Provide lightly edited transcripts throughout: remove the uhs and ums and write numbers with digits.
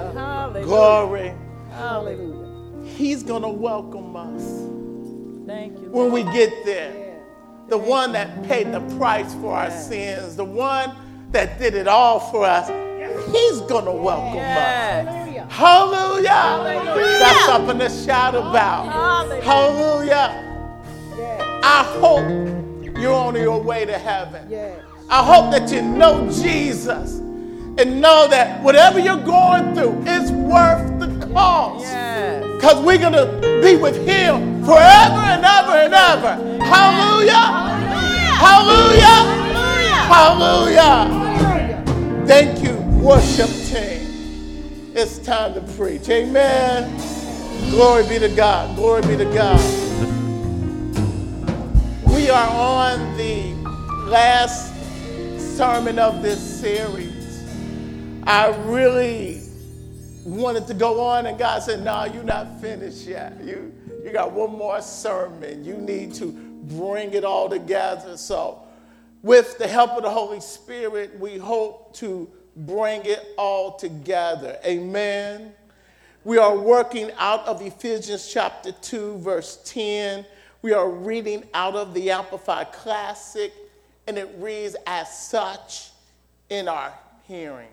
Hallelujah. Hallelujah. Glory. Hallelujah. He's going to welcome us. Thank you, Lord. When we get there. Yeah. The one that paid the price for our sins. The one that did it all for us. He's going to welcome us. Hallelujah. Hallelujah. That's something to shout about. Hallelujah. Hallelujah. Yes. I hope you're on your way to heaven. Yes. I hope that you know Jesus and know that whatever you're going through is worth the cost. Because we're going to be with him forever and ever and ever. Hallelujah. Hallelujah. Hallelujah. Hallelujah. Hallelujah. Thank you, worship team. It's time to preach. Amen. Glory be to God. Glory be to God. We are on the last sermon of this series. I really wanted to go on, and God said, no, you're not finished yet. You got one more sermon. You need to bring it all together. So with the help of the Holy Spirit, we hope to bring it all together. Amen. We are working out of Ephesians chapter 2, verse 10. We are reading out of the Amplified Classic, and it reads as such in our hearing.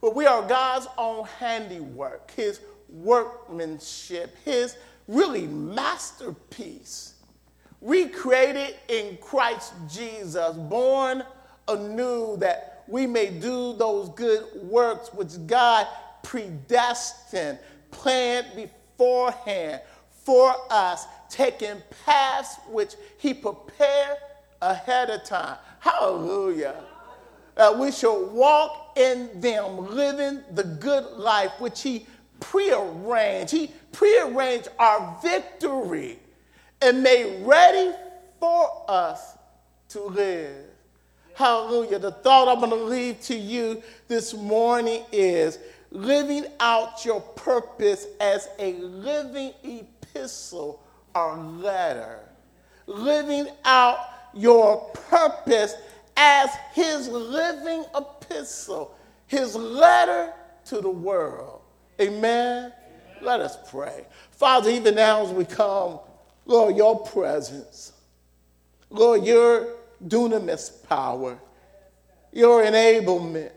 But we are God's own handiwork, his workmanship, his really masterpiece, recreated in Christ Jesus, born anew that we may do those good works which God predestined, planned beforehand for us, taking paths which he prepared ahead of time. Hallelujah. We shall walk in them, living the good life which he prearranged. He prearranged our victory and made ready for us to live. Hallelujah. The thought I'm going to leave to you this morning is living out your purpose as a living epistle or letter. Living out your purpose as his living epistle, his letter to the world. Amen? Amen. Let us pray. Father, even now as we come, Lord, your presence. Lord, your dunamis power, your enablement.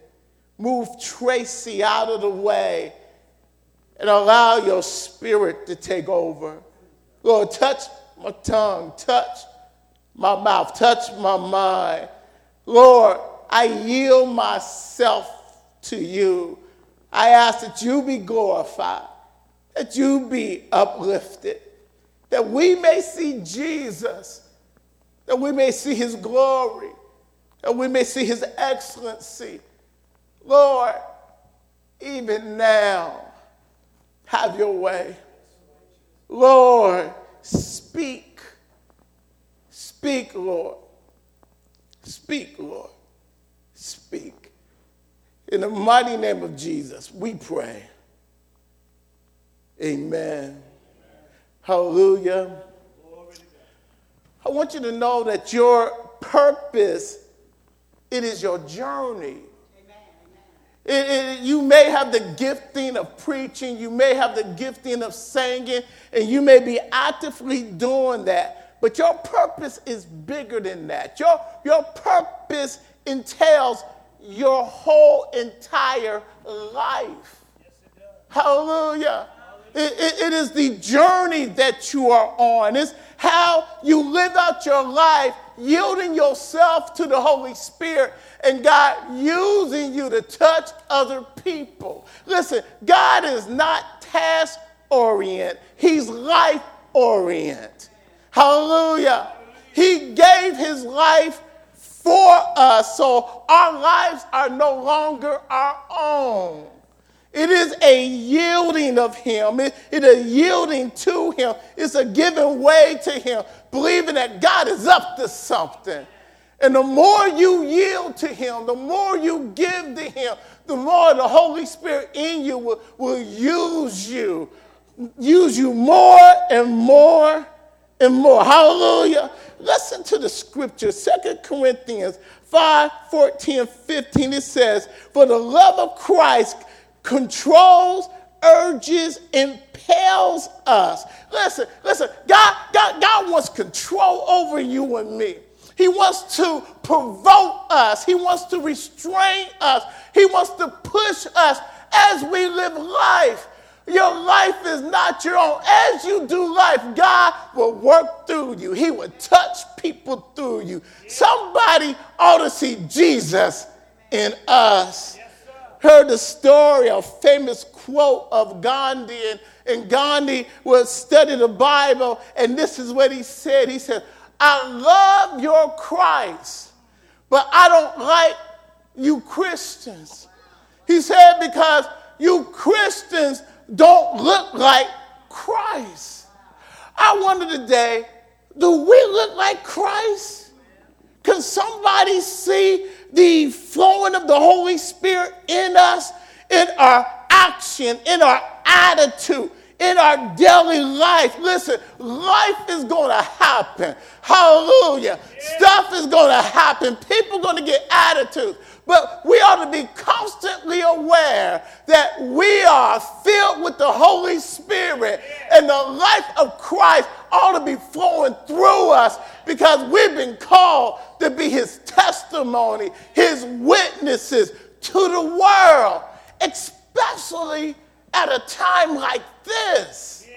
Move Tracy out of the way and allow your spirit to take over. Lord, touch my tongue, touch my mouth, touch my mind. Lord, I yield myself to you. I ask that you be glorified, that you be uplifted, that we may see Jesus, that we may see his glory, that we may see his excellency. Lord, even now, have your way. Lord, speak. Speak, Lord. Speak, Lord. Speak. In the mighty name of Jesus, we pray. Amen. Hallelujah. I want you to know that your purpose, it is your journey. Amen. You may have the gifting of preaching. You may have the gifting of singing. And you may be actively doing that. But your purpose is bigger than that. Your purpose entails your whole entire life. Yes, it does. Hallelujah. It is the journey that you are on. It's how you live out your life, yielding yourself to the Holy Spirit and God using you to touch other people. Listen, God is not task-oriented. He's life-oriented. Hallelujah. He gave his life for us, so our lives are no longer our own. It is a yielding of him. It is a yielding to him. It's a giving way to him, believing that God is up to something. And the more you yield to him, the more you give to him, the more the Holy Spirit in you will use you more and more and more. Hallelujah. Listen to the scripture, 2 Corinthians 5:14-15. It says, for the love of Christ controls, urges, impels us. Listen, God wants control over you and me. He wants to provoke us. He wants to restrain us. He wants to push us as we live life. Your life is not your own. As you do life, God will work through you. He will touch people through you. Somebody ought to see Jesus in us. Heard the story, a famous quote of Gandhi, and Gandhi was studying the Bible, and this is what he said. He said, I love your Christ, but I don't like you Christians. He said, because you Christians don't look like Christ. I wonder today, do we look like Christ? Can somebody see the flowing of the Holy Spirit in us, in our action, in our attitude, in our daily life? Listen, life is going to happen. Hallelujah. Yeah. Stuff is going to happen. People are going to get attitudes. But we ought to be constantly aware that we are filled with the Holy Spirit, and the life of Christ ought to be flowing through us because we've been called to be his testimony, his witnesses to the world, especially at a time like this.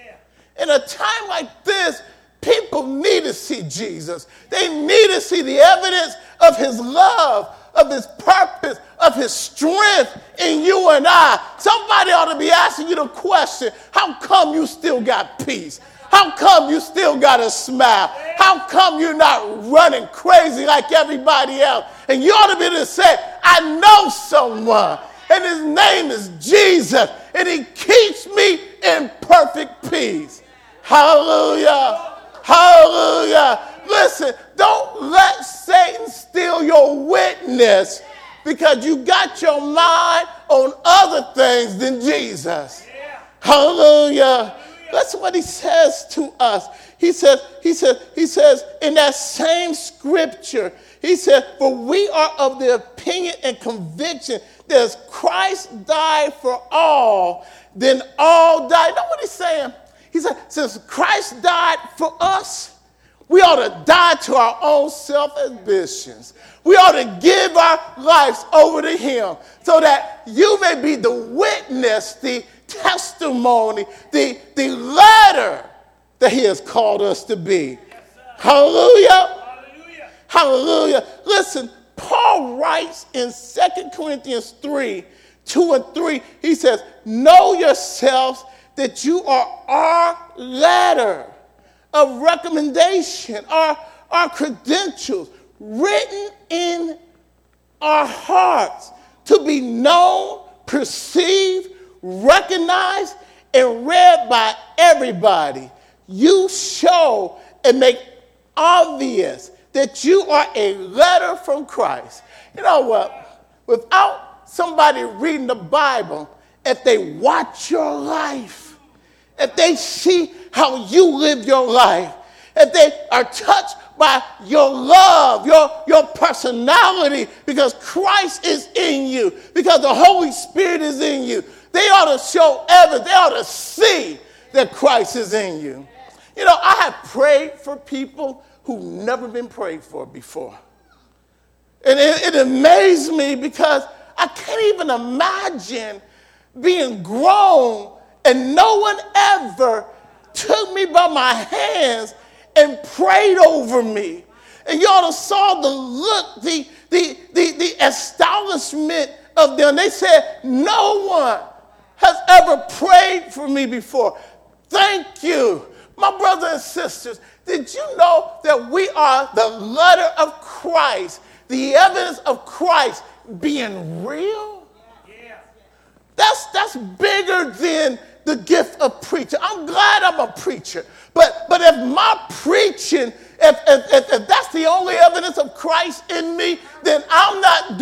In a time like this, people need to see Jesus. They need to see the evidence of his love, of his purpose, of his strength in you and I. Somebody ought to be asking you the question, how come you still got peace? How come you still got a smile? How come you're not running crazy like everybody else? And you ought to be able to say, I know someone, and his name is Jesus, and he keeps me in perfect peace. Hallelujah. Hallelujah. Listen, don't let Satan steal your witness because you got your mind on other things than Jesus. Hallelujah. That's what he says to us. He says in that same scripture, he said, for we are of the opinion and conviction that as Christ died for all, then all died. Know what he's saying? He said, since Christ died for us, we ought to die to our own self-ambitions. We ought to give our lives over to him so that you may be the witness, the testimony, the letter that he has called us to be. Yes, hallelujah. Hallelujah. Hallelujah. Listen, Paul writes in 2 Corinthians 3:2-3, he says, know yourselves that you are our letter of recommendation, our credentials written in our hearts to be known, perceived, recognized, and read by everybody. You show and make obvious that you are a letter from Christ. You know what? Without somebody reading the Bible, if they watch your life, if they see how you live your life, if they are touched by your love, your personality, because Christ is in you, because the Holy Spirit is in you, they ought to show evidence. They ought to see that Christ is in you. You know, I have prayed for people who've never been prayed for before. And it amazed me because I can't even imagine being grown and no one ever took me by my hands and prayed over me. And you ought to saw the look, the astonishment of them. They said, no one has ever prayed for me before. Thank you. My brothers and sisters, did you know that we are the letter of Christ, the evidence of Christ being real? Yeah. That's bigger than the gift of preacher. I'm glad I'm a preacher. But if my preaching, if that's the only evidence of Christ in me, then I'm not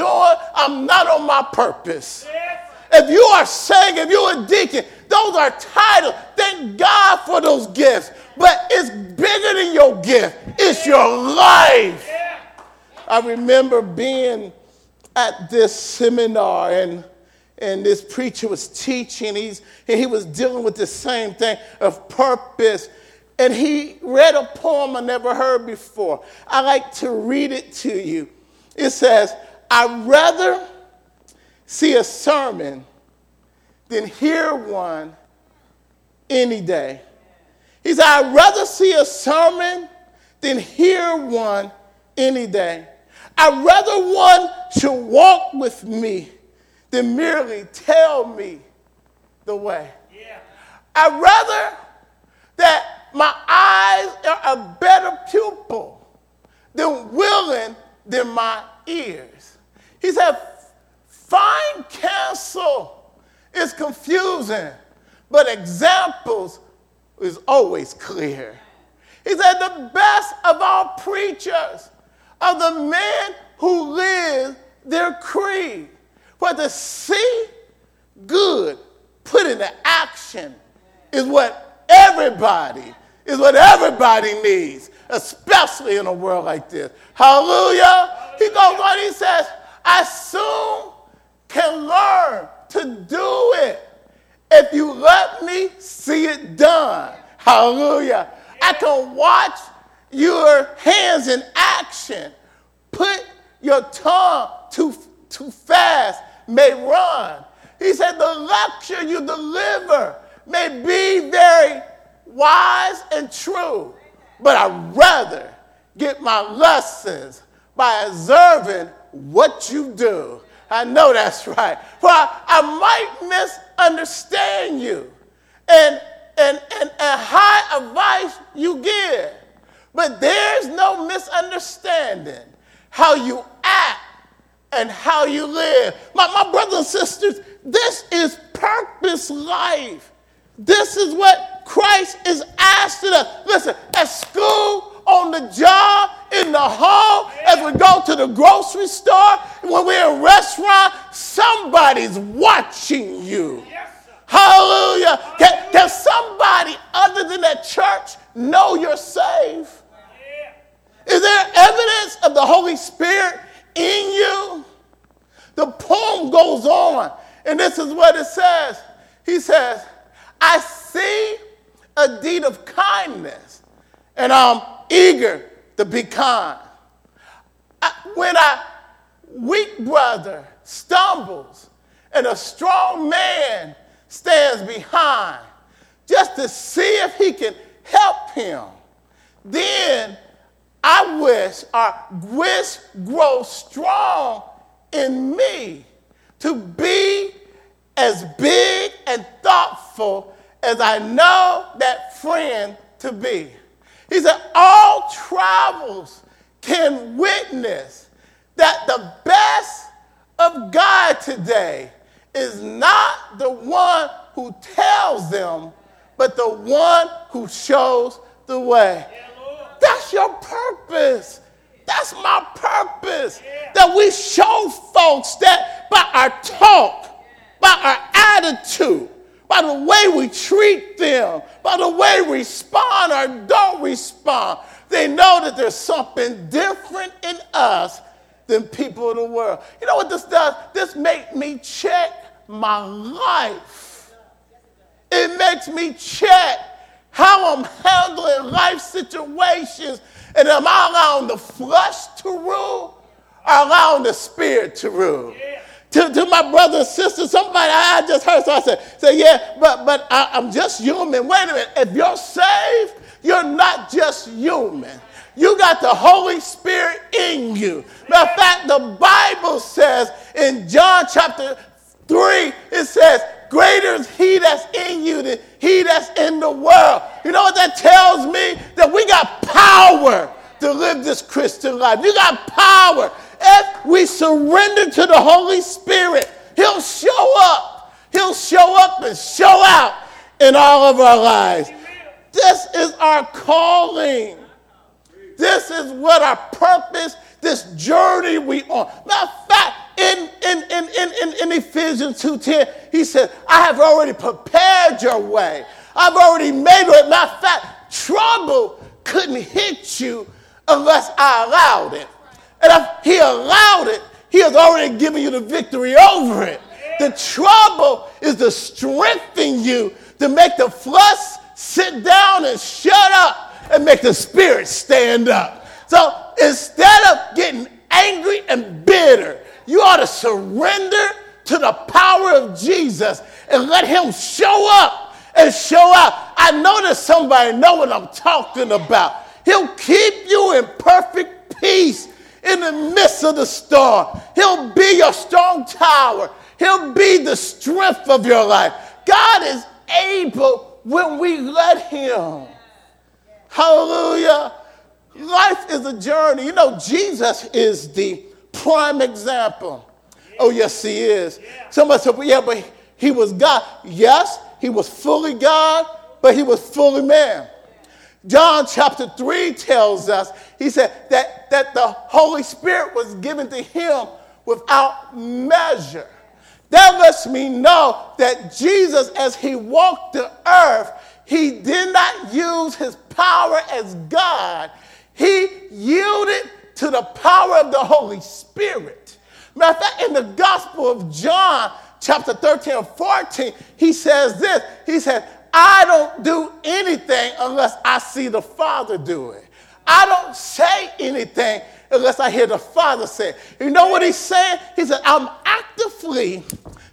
on my purpose. If you are saying, if you're a deacon, those are titles. Thank God for those gifts. But it's bigger than your gift. It's your life. I remember being at this seminar, and And this preacher was teaching, and he was dealing with the same thing of purpose. And he read a poem I never heard before. I like to read it to you. It says, I'd rather see a sermon than hear one any day. He said, I'd rather see a sermon than hear one any day. I'd rather one should walk with me than merely tell me the way. Yeah. I'd rather that my eyes are a better pupil than my ears. He said, fine counsel is confusing, but examples is always clear. He said, the best of all preachers are the men who live their creed. For to see good put into action is what everybody needs, especially in a world like this. Hallelujah. He goes on, he says, I soon can learn to do it if you let me see it done. Hallelujah. I can watch your hands in action. Put your tongue too fast may run. He said, the lecture you deliver may be very wise and true, but I'd rather get my lessons by observing what you do. I know that's right. For I might misunderstand you and high advice you give, but there's no misunderstanding how you act and how you live. My brothers and sisters, this is purpose life. This is what Christ is asking us. Listen, at school, on the job, in the hall, as we go to the grocery store, when we're in a restaurant, somebody's watching you. Hallelujah. Can somebody other than that church know you're saved? Is there evidence of the Holy Spirit in you? The poem goes on, and this is what it says. He says, I see a deed of kindness, and I'm eager to be kind. When a weak brother stumbles and a strong man stands behind just to see if he can help him, then I wish grow strong in me to be as big and thoughtful as I know that friend to be. He said, all travels can witness that the best of God today is not the one who tells them, but the one who shows the way. That's your purpose. That's my purpose. That we show folks that by our talk, by our attitude, by the way we treat them, by the way we respond or don't respond, they know that there's something different in us than people of the world. You know what this does? This makes me check my life. It makes me check how I'm handling life situations, and am I allowing the flesh to rule or allowing the spirit to rule? Yeah. To my brother and sister, somebody I just heard, so I said, yeah, but I'm just human. Wait a minute. If you're saved, you're not just human. You got the Holy Spirit in you. Matter of fact, the Bible says in John chapter 3, it says, greater is he that's in you than he that's in the world. You know what that tells me? That we got power to live this Christian life. You got power. If we surrender to the Holy Spirit, he'll show up. He'll show up and show out in all of our lives. This is our calling. This is what our purpose, this journey we on. Matter of fact, in Ephesians 2:10, he said, I have already prepared your way. I've already made it. Matter of fact, trouble couldn't hit you unless I allowed it. And if he allowed it, he has already given you the victory over it. The trouble is to strengthen you, to make the flesh sit down and shut up and make the spirit stand up. So instead of getting angry and bitter, you ought to surrender to the power of Jesus and let him show up and show out. I know that somebody know what I'm talking about. He'll keep you in perfect peace in the midst of the storm. He'll be your strong tower. He'll be the strength of your life. God is able when we let him. Hallelujah. Life is a journey. You know, Jesus is the prime example. Oh, yes, he is. Somebody said, yeah, but he was God. Yes, he was fully God, but he was fully man. John chapter 3 tells us, he said that the Holy Spirit was given to him without measure. That lets me know that Jesus, as he walked the earth, he did not use his power as God. He yielded to the power of the Holy Spirit. Matter of fact, in the Gospel of John, chapter 13 and 14, he says this. He said, I don't do anything unless I see the Father do it. I don't say anything unless I hear the Father say it. You know what he's saying? He said, I'm actively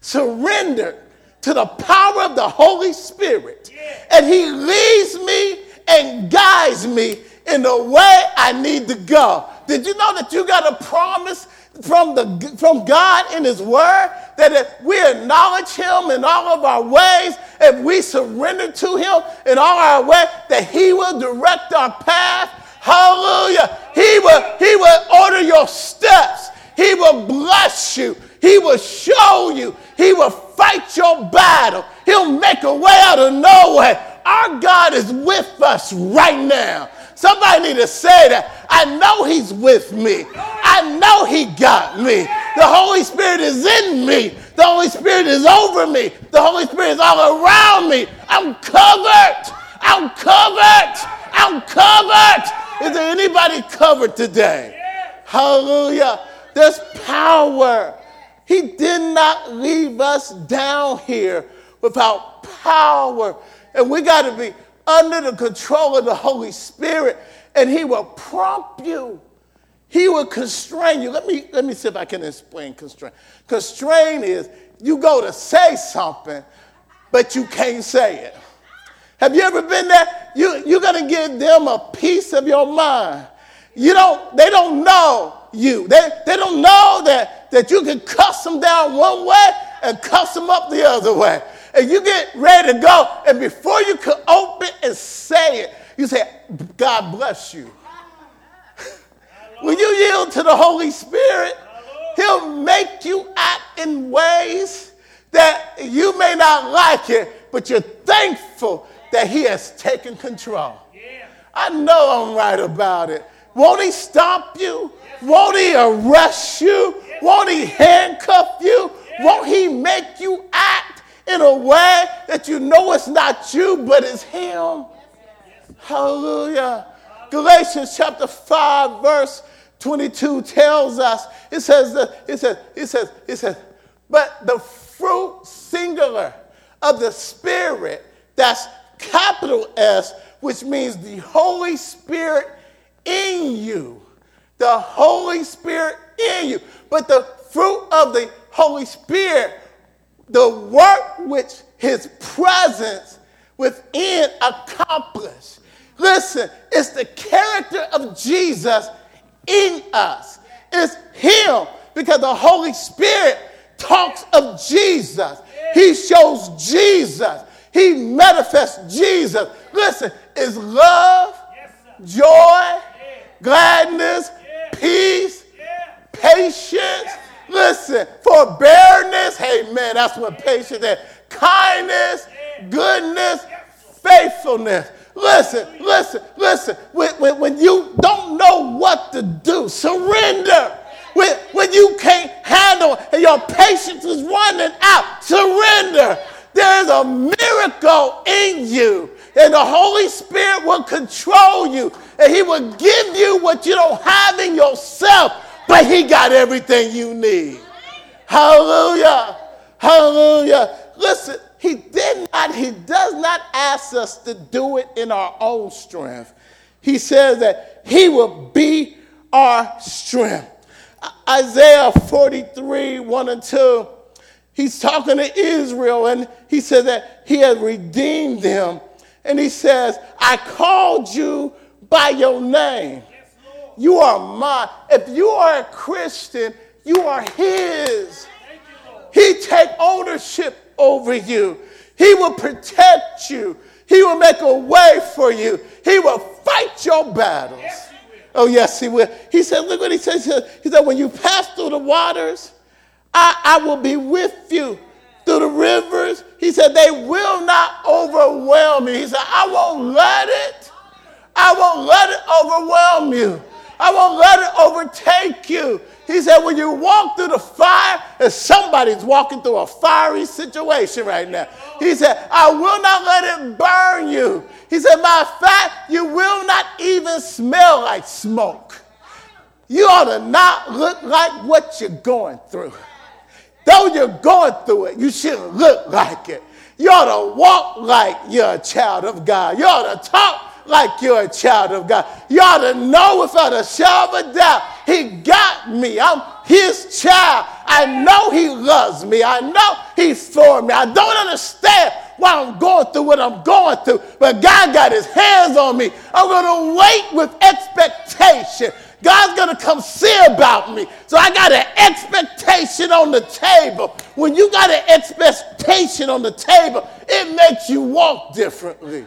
surrendered to the power of the Holy Spirit. And he leads me and guides me in the way I need to go. Did you know that you got a promise from God in his word that if we acknowledge him in all of our ways, if we surrender to him in all our ways, that he will direct our path? Hallelujah. He will order your steps. He will bless you. He will show you. He will fight your battle. He'll make a way out of no way. Our God is with us right now. Somebody need to say that. I know he's with me. I know he got me. The Holy Spirit is in me. The Holy Spirit is over me. The Holy Spirit is all around me. I'm covered. I'm covered. I'm covered. Is there anybody covered today? Hallelujah. There's power. He did not leave us down here without power. And we got to be under the control of the Holy Spirit, and he will prompt you. He will constrain you. Let me see if I can explain constrain. Constrain is you go to say something, but you can't say it. Have you ever been there? You're going to give them a piece of your mind. They don't know you. They don't know that you can cuss them down one way and cuss them up the other way. And you get ready to go, and before you can open and say it, you say, God bless you. When you yield to the Holy Spirit, he'll make you act in ways that you may not like it, but you're thankful that he has taken control. I know I'm right about it. Won't he stop you? Won't he arrest you? Won't he handcuff you? Won't he make you act in a way that you know it's not you, but it's him? Hallelujah. Galatians chapter 5, verse 22 tells us, it says, but the fruit singular of the Spirit, that's capital S, which means the Holy Spirit in you. The Holy Spirit in you. But the fruit of the Holy Spirit, the work which his presence within accomplished. Listen, it's the character of Jesus in us. It's him, because the Holy Spirit talks of Jesus. He shows Jesus. He manifests Jesus. Listen, it's love, joy, gladness, peace, patience, listen, forbearance, amen, that's what patience is, kindness, goodness, faithfulness. Listen, when you don't know what to do, surrender. When you can't handle it and your patience is running out, surrender. There's a miracle in you, and the Holy Spirit will control you, and he will give you what you don't have in yourself, but he got everything you need. Hallelujah. Hallelujah. Listen, he does not ask us to do it in our own strength. He says that he will be our strength. Isaiah 43, 1 and 2, he's talking to Israel, and he says that he has redeemed them. And he says, I called you by your name. You are mine. If you are a Christian, you are his. He take ownership over you. He will protect you. He will make a way for you. He will fight your battles. Yes, he will. Oh, yes, he will. He said, look what he says. He said, when you pass through the waters, I will be with you. Through the rivers, he said, they will not overwhelm you. He said, I won't let it overwhelm you. I won't let it overtake you. He said, when you walk through the fire, and somebody's walking through a fiery situation right now. He said, I will not let it burn you. He said, matter of fact, you will not even smell like smoke. You ought to not look like what you're going through. Though you're going through it, you shouldn't look like it. You ought to walk like you're a child of God. You ought to talk like you're a child of God. You ought to know without a shadow of a doubt, he got me. I'm his child. I know he loves me. I know he's for me. I don't understand why I'm going through what I'm going through, but God got his hands on me. I'm going to wait with expectation. God's going to come see about me. So I got an expectation on the table. When you got an expectation on the table, it makes you walk differently.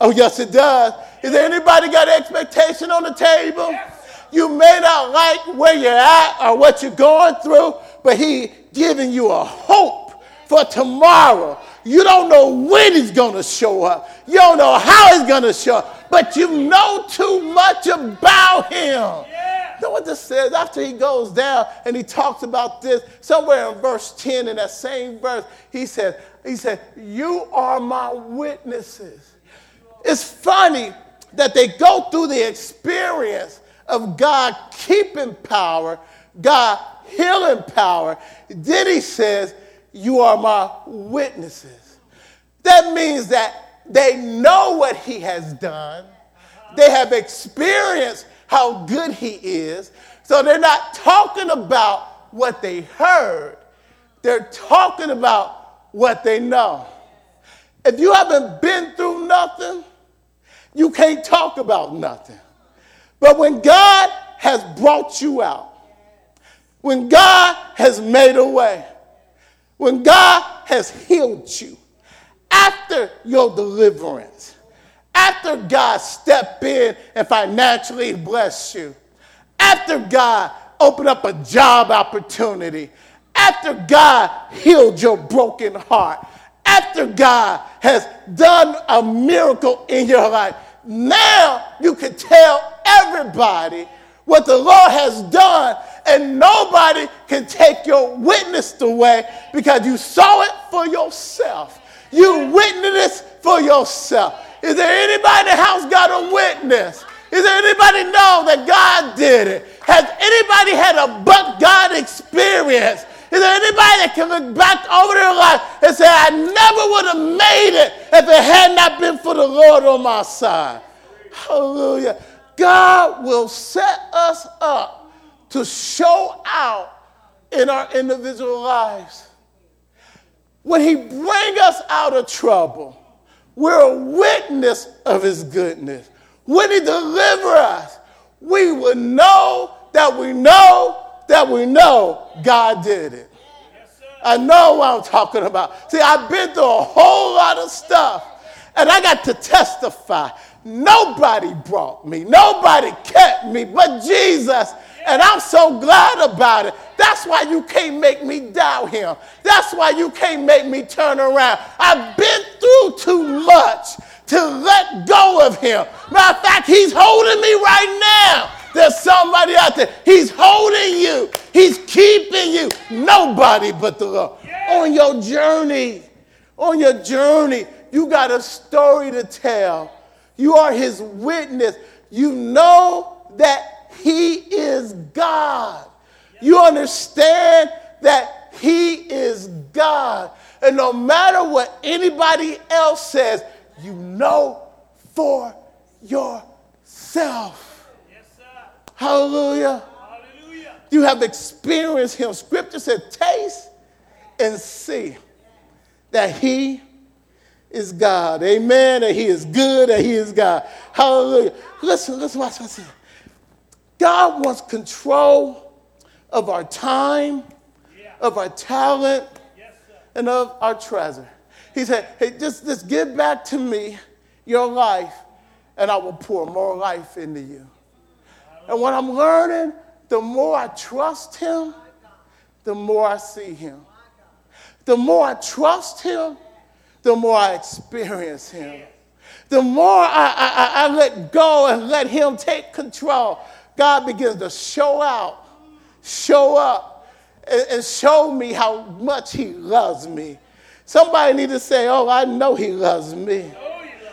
Oh, yes, it does. Is there anybody got an expectation on the table? You may not like where you're at or what you're going through, but he giving you a hope for tomorrow. You don't know when he's going to show up. You don't know how he's going to show up, but you know too much about him. You know what this says? After he goes down and he talks about this, somewhere in verse 10 in that same verse, he said, you are my witnesses. It's funny that they go through the experience of God keeping power, God healing power. Then he says, you are my witnesses. That means that they know what he has done. They have experienced how good he is. So they're not talking about what they heard. They're talking about what they know. If you haven't been through nothing, you can't talk about nothing. But when God has brought you out, when God has made a way, when God has healed you, after your deliverance, after God stepped in and financially blessed you, after God opened up a job opportunity, after God healed your broken heart, after God has done a miracle in your life, now you can tell everybody what the Lord has done, and nobody can take your witness away because you saw it for yourself. You witnessed it for yourself. Is there anybody in the house got a witness? Is there anybody know that God did it? Has anybody had a but God experience? Is there anybody that can look back over their life and say, I never would have made it if it had not been for the Lord on my side? Hallelujah. God will set us up to show out in our individual lives. When he brings us out of trouble, we're a witness of his goodness. When he delivers us, we will know that we know God did it. Yes, I know what I'm talking about. See, I've been through a whole lot of stuff, and I got to testify. Nobody brought me. Nobody kept me but Jesus, and I'm so glad about it. That's why you can't make me doubt him. That's why you can't make me turn around. I've been through too much to let go of him. Matter of fact, he's holding me right now. There's somebody out there. He's holding you. He's keeping you. Nobody but the Lord. Yeah. On your journey, you got a story to tell. You are his witness. You know that he is God. You understand that He is God. And no matter what anybody else says, you know for yourself. Yes, sir. Hallelujah. Hallelujah. You have experienced him. Scripture said, taste and see that he is God. Amen. That he is good, that he is God. Hallelujah. Listen, watch this. God wants control of our time, of our talent, and of our treasure. He said, hey, just give back to me your life, and I will pour more life into you. And what I'm learning, the more I trust him, the more I see him. The more I trust him, the more I experience him. The more I let go and let him take control, God begins to show up, and show me how much he loves me. Somebody need to say, oh, I know he loves me.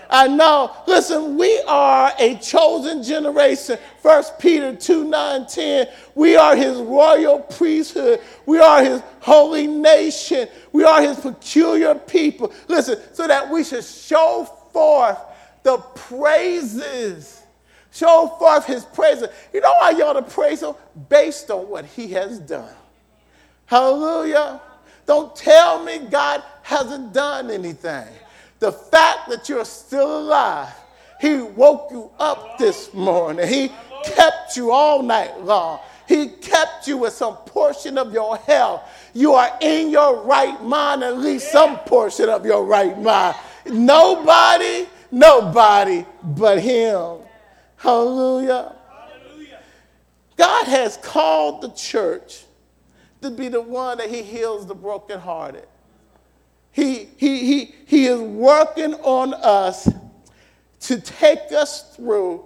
I know. Listen, we are a chosen generation. First Peter 2:9-10. We are his royal priesthood. We are his holy nation. We are his peculiar people. Listen, so that we should show forth the praises. Show forth his praises. You know why you ought to praise him? Based on what he has done. Hallelujah. Don't tell me God hasn't done anything. The fact that you're still alive, he woke you up this morning. He kept you all night long. He kept you with some portion of your health. You are in your right mind, at least some portion of your right mind. Nobody but him. Hallelujah. God has called the church to be the one that he heals the brokenhearted. He is working on us to take us through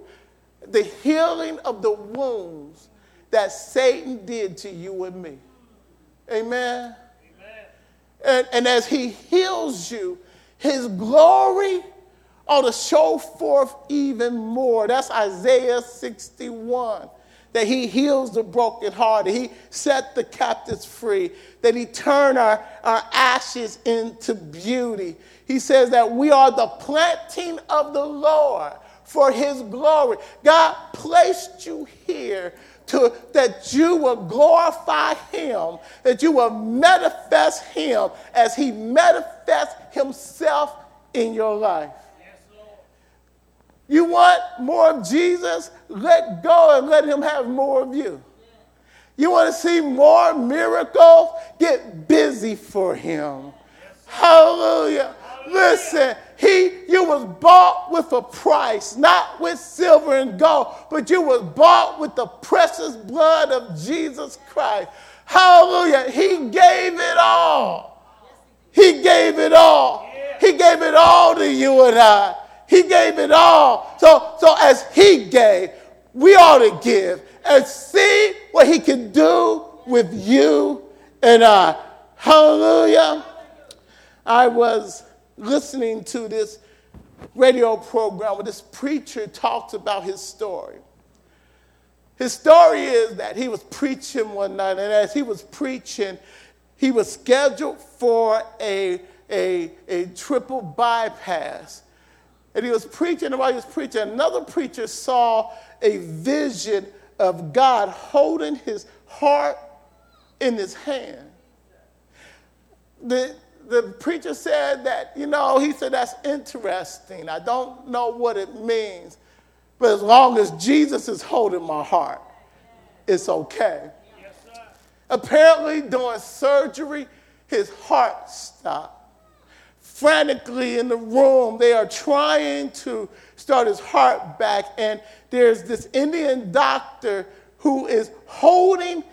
the healing of the wounds that Satan did to you and me. Amen? Amen. And as he heals you, his glory ought to show forth even more. That's Isaiah 61. That he heals the brokenhearted. He set the captives free. That he turned our ashes into beauty. He says that we are the planting of the Lord for his glory. God placed you here that you will glorify him, that you will manifest him as he manifests himself in your life. You want more of Jesus? Let go and let him have more of you. You want to see more miracles? Get busy for him. Hallelujah. Listen, you was bought with a price, not with silver and gold, but you was bought with the precious blood of Jesus Christ. Hallelujah. He gave it all. He gave it all to you and I. He gave it all. So as he gave, we ought to give and see what he can do with you and I. Hallelujah. I was listening to this radio program where this preacher talks about his story. His story is that he was preaching one night, and as he was preaching, he was scheduled for a triple bypass. And he was preaching, and while he was preaching, another preacher saw a vision of God holding his heart in his hand. The preacher said that, that's interesting. I don't know what it means, but as long as Jesus is holding my heart, it's okay. Yes, sir. Apparently, during surgery, his heart stopped. Frantically in the room, they are trying to start his heart back, and there's this Indian doctor who is holding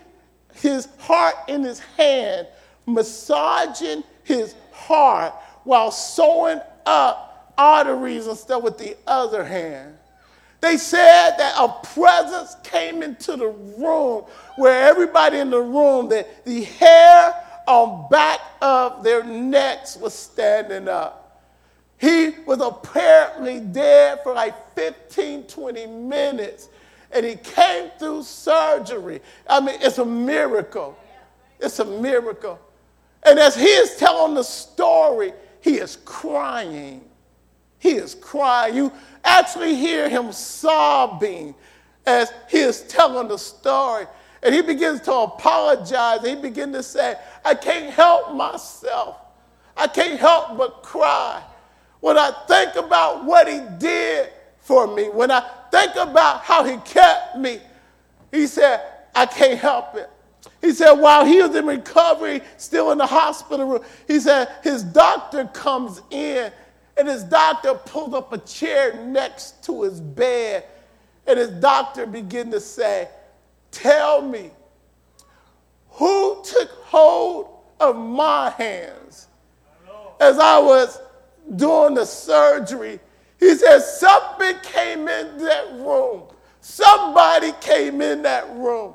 his heart in his hand, massaging his heart while sewing up arteries and stuff with the other hand. They said that a presence came into the room where everybody in the room, the hair on back of their necks was standing up. He was apparently dead for like 15, 20 minutes, and he came through surgery. I mean, it's a miracle. And as he is telling the story, he is crying. He is crying. You actually hear him sobbing as he is telling the story. And he begins to apologize. He begins to say, I can't help myself. I can't help but cry. When I think about what he did for me, when I think about how he kept me, he said, I can't help it. He said, while he was in recovery, still in the hospital room, he said, his doctor comes in, and his doctor pulled up a chair next to his bed, and his doctor began to say, tell me, who took hold of my hands as I was doing the surgery? He said, something came in that room. Somebody came in that room.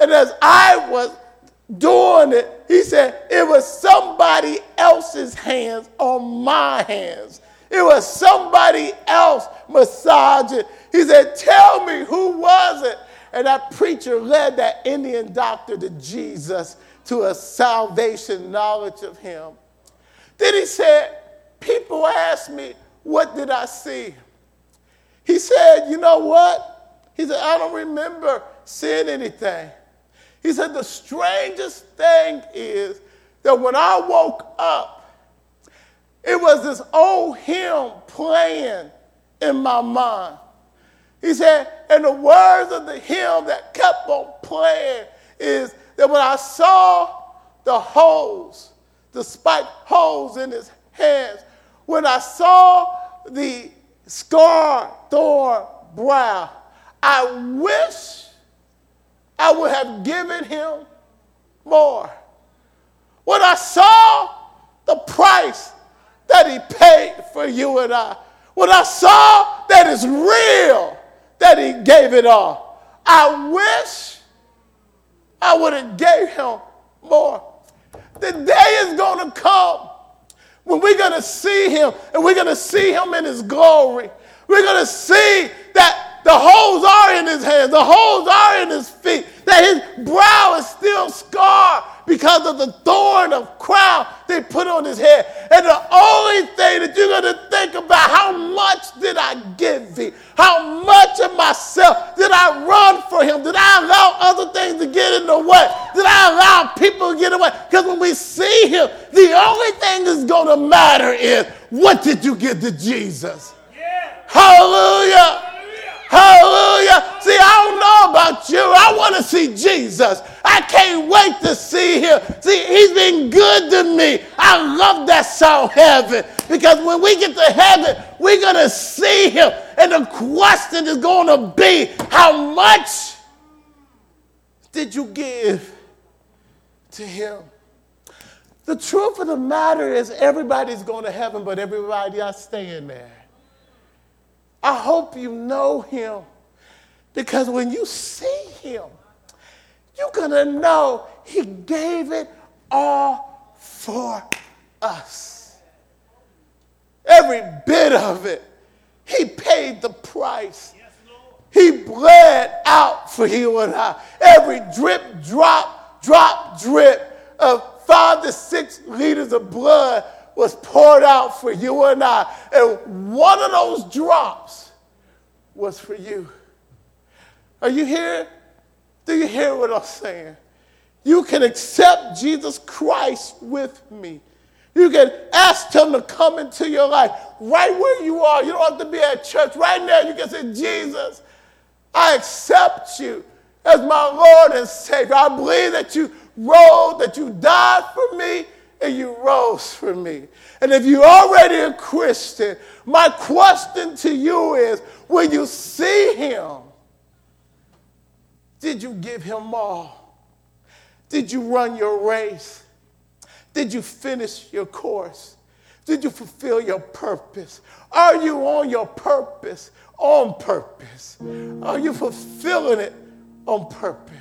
And as I was doing it, he said, it was somebody else's hands on my hands. It was somebody else massaging. He said, tell me, who was it? And that preacher led that Indian doctor to Jesus, to a salvation knowledge of him. Then he said, people asked me, what did I see? He said, you know what? He said, I don't remember seeing anything. He said, the strangest thing is that when I woke up, it was this old hymn playing in my mind. He said, and the words of the hymn that kept on playing is that when I saw the holes, the spiked holes in his hands, when I saw the scar thorn brow, I wish I would have given him more. When I saw the price that he paid for you and I, when I saw that it's real, that he gave it all, I wish I would have gave him more. The day is going to come when we're going to see him, and we're going to see him in his glory. We're going to see that the holes are in his hands, the holes are in his feet, that his brow is still scarred because of the thorn of crown they put on his head. And the only thing that you're going to think about, how much did I give thee? How much of myself did I run for him? Did I allow other things to get in the way? Did I allow people to get away? Because when we see him, the only thing that's going to matter is, what did you give to Jesus? Yeah. Hallelujah. Hallelujah. See, I don't know about you. I want to see Jesus. I can't wait to see him. See, he's been good to me. I love that song, Heaven, because when we get to heaven, we're going to see him. And the question is going to be, how much did you give to him? The truth of the matter is, everybody's going to heaven, but everybody else staying there. I hope you know him, because when you see him, you're going to know he gave it all for us. Every bit of it. He paid the price. He bled out for you and I. Every drip, drop, drip of 5 to 6 liters of blood was poured out for you and I. And one of those drops was for you. Are you here? Do you hear what I'm saying? You can accept Jesus Christ with me. You can ask him to come into your life right where you are. You don't have to be at church. Right now you can say, Jesus, I accept you as my Lord and Savior. I believe that you rose, that you died for me, and you rose for me. And if you're already a Christian, my question to you is, when you see him, did you give him all? Did you run your race? Did you finish your course? Did you fulfill your purpose? Are you on your purpose? On purpose. Are you fulfilling it on purpose?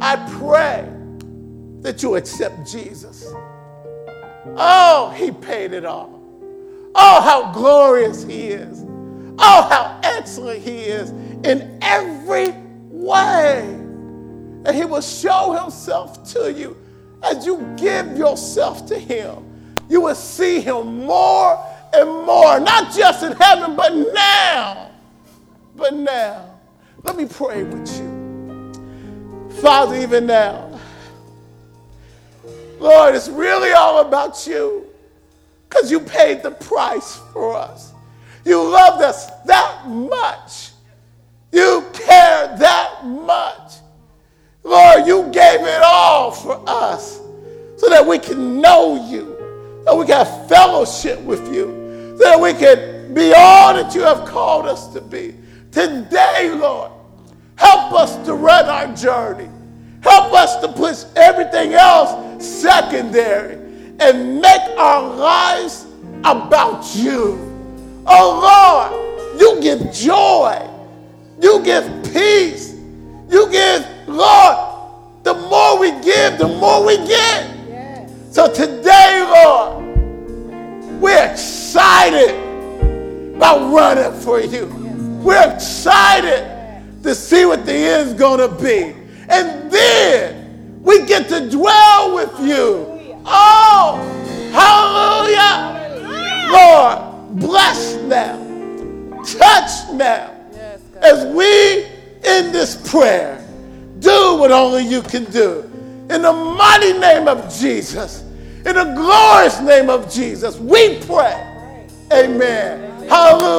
I pray that you accept Jesus. Oh, he paid it all. Oh, how glorious he is. Oh, how excellent he is in every way. And he will show himself to you as you give yourself to him, you will see him more and more, not just in heaven, but now. But now, let me pray with you. Father, even now, Lord, it's really all about you, because you paid the price for us. You loved us that much. You cared that much. Lord, you gave it all for us so that we can know you, so we can have fellowship with you, so that we can be all that you have called us to be. Today, Lord, help us to run our journey. Help us to push everything else secondary and make our lives about you. Oh, Lord, you give joy. You give peace. You give, Lord, the more we give, the more we get. Yes. So today, Lord, we're excited about running for you. We're excited to see what the end's going to be. And then we get to dwell with you. Oh, hallelujah. Lord, bless now. Touch now. As we end this prayer, do what only you can do. In the mighty name of Jesus, in the glorious name of Jesus, we pray. Amen. Hallelujah.